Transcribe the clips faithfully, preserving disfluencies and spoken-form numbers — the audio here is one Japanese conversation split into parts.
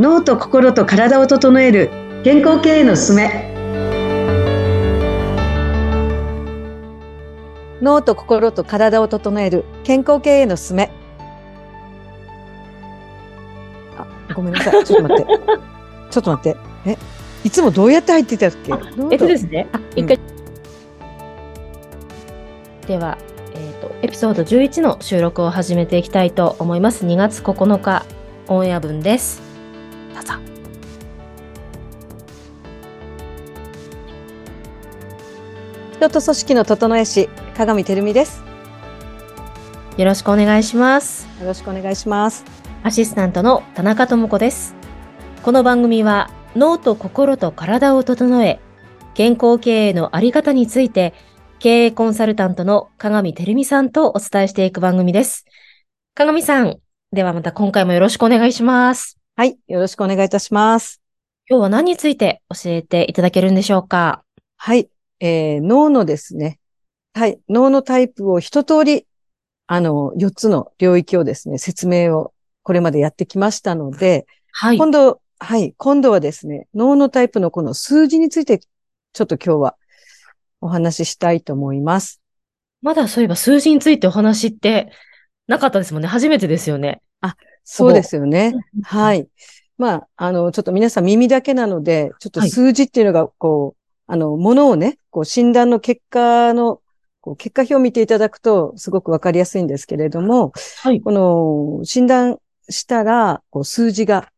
脳と心と体を整える健康経営のすすめ。脳と心と体を整える健康経営のすすめ。あ、ごめんなさい、ちょっと待ってちょっと待ってえ、いつもどうやって入ってたっけ。別ですね。あ、一回、うん、では、えーと、エピソードじゅういちの収録を始めていきたいと思います。にがつここのかオンエア分です。どうぞ。人と組織の整え師、加賀見照美です。よろしくお願いします。よろしくお願いします。アシスタントの田中智子です。この番組は脳と心と体を整え、健康経営のあり方について経営コンサルタントの加賀見照美さんとお伝えしていく番組です。加賀見さん、ではまた今回もよろしくお願いします。はい、よろしくお願いいたします。今日は何について教えていただけるんでしょうか。はい、えー、脳のですね、はい、脳のタイプを一通りあのよっつの領域をですね、説明をこれまでやってきましたので、はい、今度はい、今度はですね、脳のタイプのこの数字について、ちょっと今日はお話ししたいと思います。まだそういえば数字についてお話ってなかったですもんね。初めてですよね。あ、そうですよね。はい。まあ、あの、ちょっと皆さん耳だけなので、ちょっと数字っていうのが、こう、はい、あの、ものをね、こう診断の結果の、こう結果表を見ていただくと、すごくわかりやすいんですけれども、はい、この診断したら、こう数字が、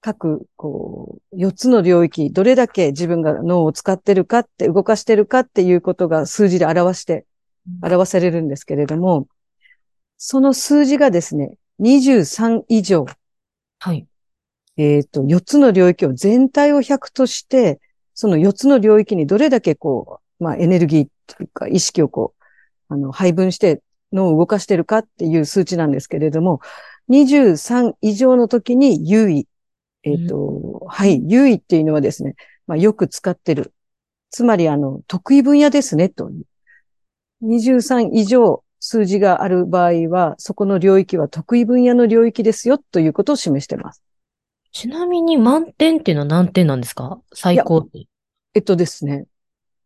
各、こう、よっつの領域、どれだけ自分が脳を使ってるかって、動かしてるかっていうことが数字で表して、表されるんですけれども、その数字がですね、にじゅうさんいじょう。はい。えっと、よっつの領域を全体をひゃくとして、そのよっつの領域にどれだけこう、まあエネルギーというか意識をこう、あの、配分して脳を動かしてるかっていう数値なんですけれども、にじゅうさんいじょうの時に優位。えっと、はい、優位っていうのはですね、まあ、よく使ってる。つまり、あの、得意分野ですね、と。にじゅうさんいじょう数字がある場合は、そこの領域は得意分野の領域ですよ、ということを示してます。ちなみに、満点っていうのは何点なんですか？最高。えっとですね、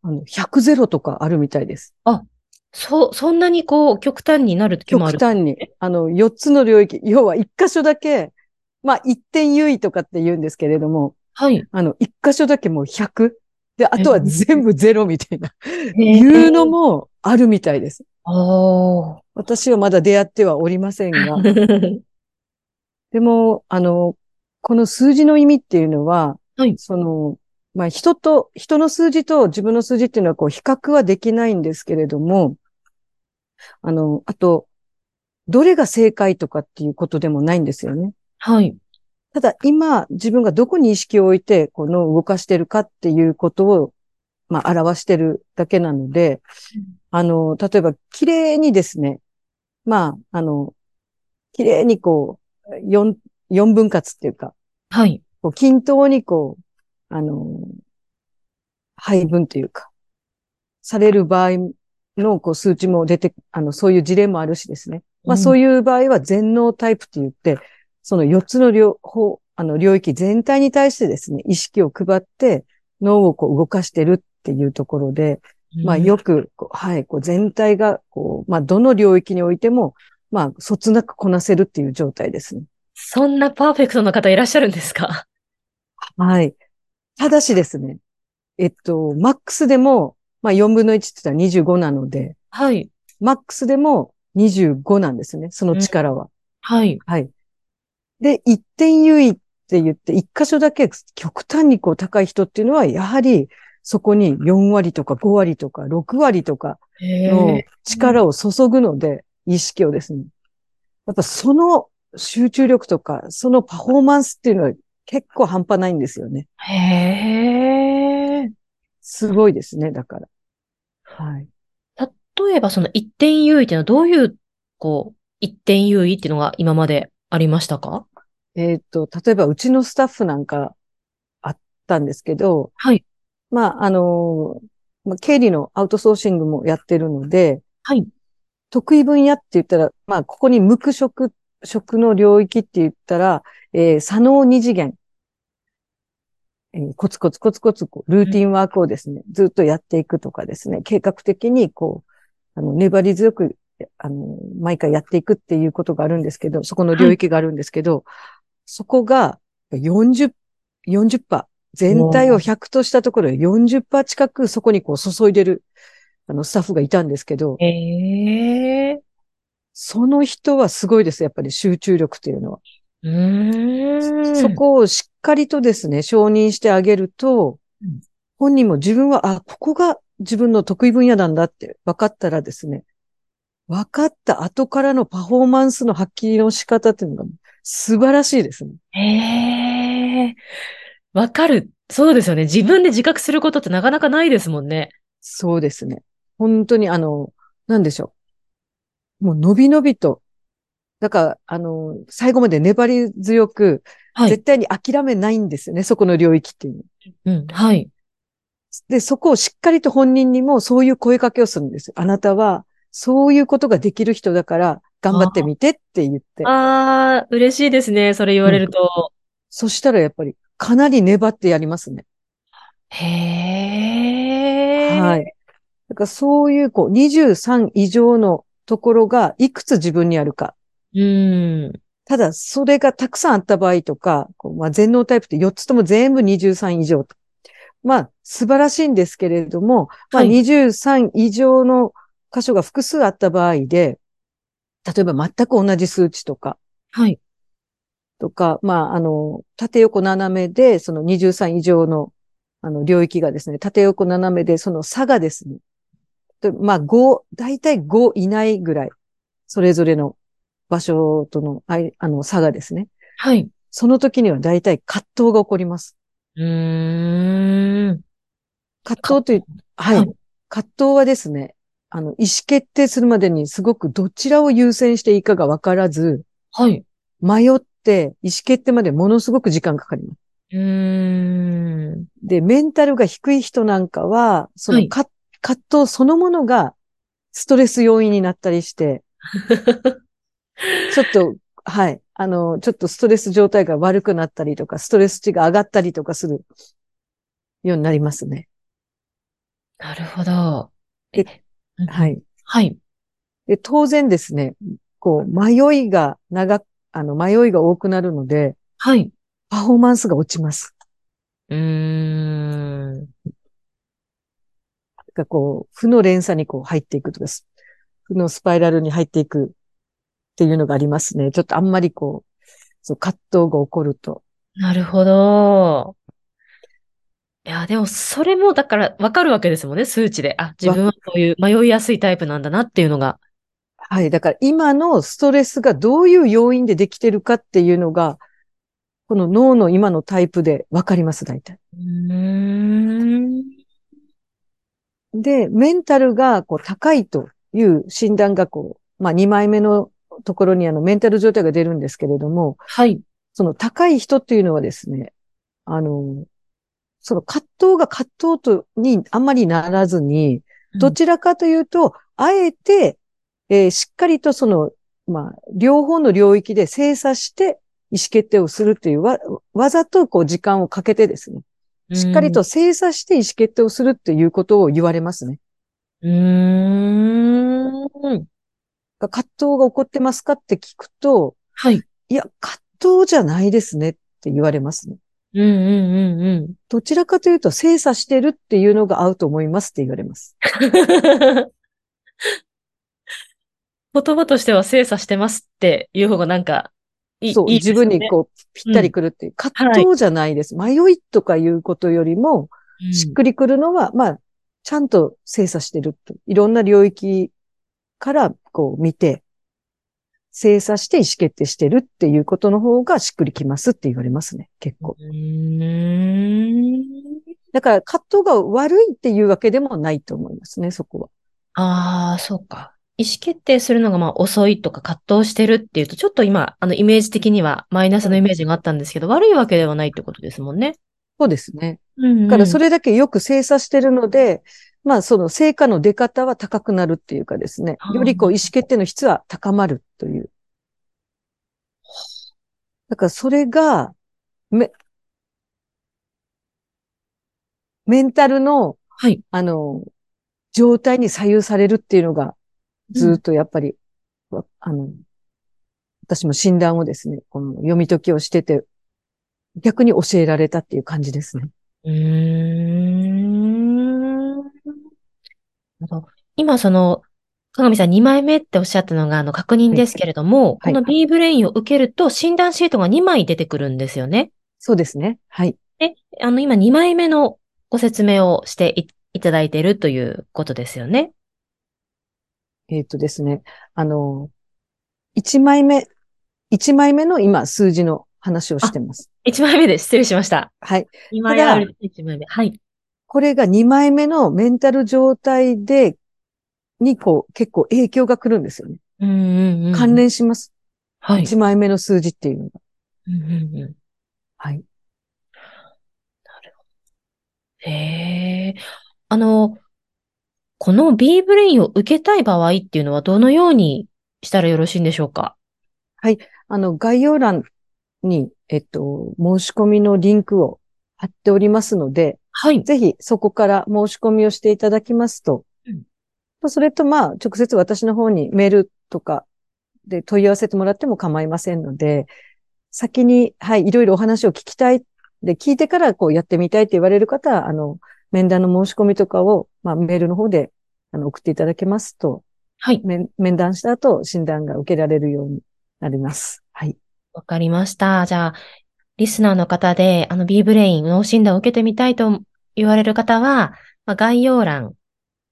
あの、ひゃくとかあるみたいです。あ、そ、そんなにこう、極端になる時もある。極端に。あの、よっつの領域、要はいっかしょだけ、まあ、一点優位とかって言うんですけれども、はい。あの、一箇所だけもうひゃく。で、あとは全部ゼロみたいな、いうのもあるみたいです。あ、私はまだ出会ってはおりませんが。でも、あの、この数字の意味っていうのは、はい。その、まあ、人と、人の数字と自分の数字っていうのは、こう、比較はできないんですけれども、あの、あと、どれが正解とかっていうことでもないんですよね。はい。ただ今自分がどこに意識を置いてこの動かしてるかっていうことをまあ表してるだけなので、うん、あの例えば綺麗にですね、まああの綺麗にこう四四分割っていうか、はい。こう均等にこうあの配分というかされる場合のこう数値も出て、あのそういう事例もあるしですね。まあ、うん、そういう場合は全能タイプって言って。そのよっつの両方、あの領域全体に対してですね、意識を配って脳をこう動かしてるっていうところで、うん、まあよく、はい、こう全体がこう、まあどの領域においても、まあそつなくこなせるっていう状態ですね。そんなパーフェクトの方いらっしゃるんですか？はい。ただしですね、えっと、マックスでも、まあよんぶんのいちって言ったらにじゅうごなので、はい。マックスでもにじゅうごなんですね、その力は。うん、はい。はい。で、一点優位って言って、一箇所だけ極端にこう高い人っていうのは、やはりそこによんわりとかごわりとかろくわりとかの力を注ぐので、意識をですね。やっぱその集中力とか、そのパフォーマンスっていうのは結構半端ないんですよね。へー。すごいですね、だから。はい。例えばその一点優位っていうのはどういう、こう、一点優位っていうのが今までありましたか？えっと、例えば、うちのスタッフなんかあったんですけど、はい。まあ、あの、経理のアウトソーシングもやってるので、はい。得意分野って言ったら、まあ、ここに向く職、職の領域って言ったら、えー、左脳二次元、えー、コツコツコツコツこうルーティンワークをですね、うん、ずっとやっていくとかですね、計画的にこう、あの、粘り強く、あの、毎回やっていくっていうことがあるんですけど、そこの領域があるんですけど、はい、そこが40、40%、全体をひゃくとしたところ よんじゅっパーセント 近くそこにこう注いでる、あの、スタッフがいたんですけど、えー、その人はすごいです、やっぱり集中力っていうのは。うーん、そこをしっかりとですね、承認してあげると、うん、本人も自分は、あ、ここが自分の得意分野なんだって分かったらですね、分かった後からのパフォーマンスの発揮の仕方っていうのが素晴らしいですね。へー。わかる。そうですよね。自分で自覚することってなかなかないですもんね。そうですね。本当にあの、なんでしょう。もう伸び伸びと。だから、あの、最後まで粘り強く、はい、絶対に諦めないんですよね。そこの領域っていう。うん。はい。で、そこをしっかりと本人にもそういう声かけをするんですよ。あなたは、そういうことができる人だから、頑張ってみてって言って。ああ、嬉しいですね。それ言われると。うん、そしたらやっぱり、かなり粘ってやりますね。へー。はい。だからそういう、こう、にじゅうさん以上のところがいくつ自分にあるか。うん。ただ、それがたくさんあった場合とか、こうまあ、全能タイプってよっつとも全部にじゅうさん以上と。まあ、素晴らしいんですけれども、はい、まあ、にじゅうさん以上の箇所が複数あった場合で、例えば全く同じ数値とか。はい。とか、まあ、あの、縦横斜めで、そのにじゅうさん以上の、あの、領域がですね、縦横斜めで、その差がですね、まあ、ご、だいたいご以内ぐらい、それぞれの場所との、あの、差がですね。はい。その時にはだいたい葛藤が起こります。うーん。葛藤という、はい、はい。葛藤はですね、あの、意思決定するまでにすごくどちらを優先していいかがわからず、はい。迷って、で、意思決定までものすごく時間かかります。うーん。で、メンタルが低い人なんかは、そのか、はい、葛藤そのものがストレス要因になったりして、ちょっと、はい、あの、ちょっとストレス状態が悪くなったりとか、ストレス値が上がったりとかするようになりますね。なるほど。で、はい。はい。で、当然ですね、こう、迷いが長く、あの、迷いが多くなるので、はい。パフォーマンスが落ちます。うーん。なんかこう、負の連鎖にこう入っていくとか、負のスパイラルに入っていくっていうのがありますね。ちょっとあんまりこう、そう葛藤が起こると。なるほど。いや、でもそれもだからわかるわけですもんね、数値で。あ、自分はそういう迷いやすいタイプなんだなっていうのが。はい。だから今のストレスがどういう要因でできてるかっていうのが、この脳の今のタイプでわかります、大体。うーん。で、メンタルがこう高いという診断がこう、まあにまいめのところにあのメンタル状態が出るんですけれども、はい。その高い人っていうのはですね、あの、その葛藤が葛藤とにあんまりならずに、どちらかというと、うん、あえて、えー、しっかりとその、まあ、両方の領域で精査して意思決定をするというわ、わざとこう時間をかけてですね。しっかりと精査して意思決定をするっていうことを言われますね。うーん。葛藤が起こってますかって聞くと、はい。いや、葛藤じゃないですねって言われますね。うんうんうんうん。どちらかというと精査してるっていうのが合うと思いますって言われます。言葉としては精査してますっていう方がなんかいい。そう、いいですね、自分にこうぴったりくるっていう、うん、葛藤じゃないです、はい。迷いとかいうことよりも、しっくりくるのは、うん、まあ、ちゃんと精査してると。いろんな領域からこう見て、精査して意思決定してるっていうことの方がしっくりきますって言われますね、結構。うーん、だから葛藤が悪いっていうわけでもないと思いますね、そこは。ああ、そうか。意思決定するのがまあ遅いとか葛藤してるっていうと、ちょっと今、あのイメージ的にはマイナスのイメージがあったんですけど、悪いわけではないってことですもんね。そうですね。うんうん、だからそれだけよく精査してるので、まあその成果の出方は高くなるっていうかですね、よりこう意思決定の質は高まるという。だからそれが、め、メンタルの、はい、あの、状態に左右されるっていうのが、ずっとやっぱり、うん、あの、私も診断をですね、この読み解きをしてて、逆に教えられたっていう感じですね。うーん。今その、加賀美さんにまいめっておっしゃったのが、あの、確認ですけれども、はい、この B ブレインを受けると診断シートがにまい出てくるんですよね。そうですね。はい。で、あの、今にまいめのご説明をしてい、いただいているということですよね。えっとですね、あの、いちまいめ、いちまいめの今数字の話をしてます。いちまいめで失礼しました。はい。にまいあるいちまいめ。はい。これがにまいめのメンタル状態で、にこう結構影響が来るんですよね。うんうんうん、関連します。はい。いちまいめの数字っていうのが。うんうんうん、はい。なるほど。へえ。あの、この B ブレインを受けたい場合っていうのはどのようにしたらよろしいんでしょうか？はい。あの、概要欄に、えっと、申し込みのリンクを貼っておりますので、はい。ぜひそこから申し込みをしていただきますと、それとまあ、直接私の方にメールとかで問い合わせてもらっても構いませんので、先に、はい、いろいろお話を聞きたい、で、聞いてからこうやってみたいって言われる方は、あの、面談の申し込みとかを、まあ、メールの方で、あの、送っていただけますと、はい。面談した後、診断が受けられるようになります。はい。わかりました。じゃあ、リスナーの方で、あの、B ブレイン、脳診断を受けてみたいと言われる方は、まあ、概要欄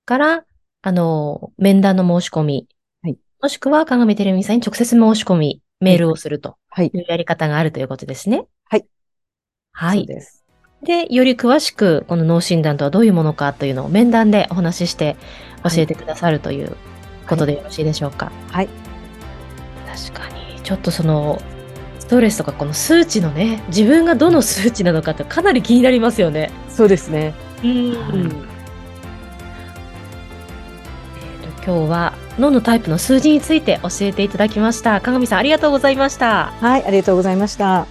から、あの、面談の申し込み。はい。もしくは、鏡てるみさんに直接申し込み、メールをすると。はい。いうやり方があるということですね。はい。はい。そうです。で、より詳しく、この脳診断とはどういうものかというのを面談でお話しして教えてくださるということでよろしいでしょうか。はい。はい、確かに、ちょっとその、ストレスとかこの数値のね、自分がどの数値なのかってかなり気になりますよね。そうですね。うん。うん今日は脳のタイプの数字について教えていただきました。加賀美さんありがとうございました。はい、ありがとうございました。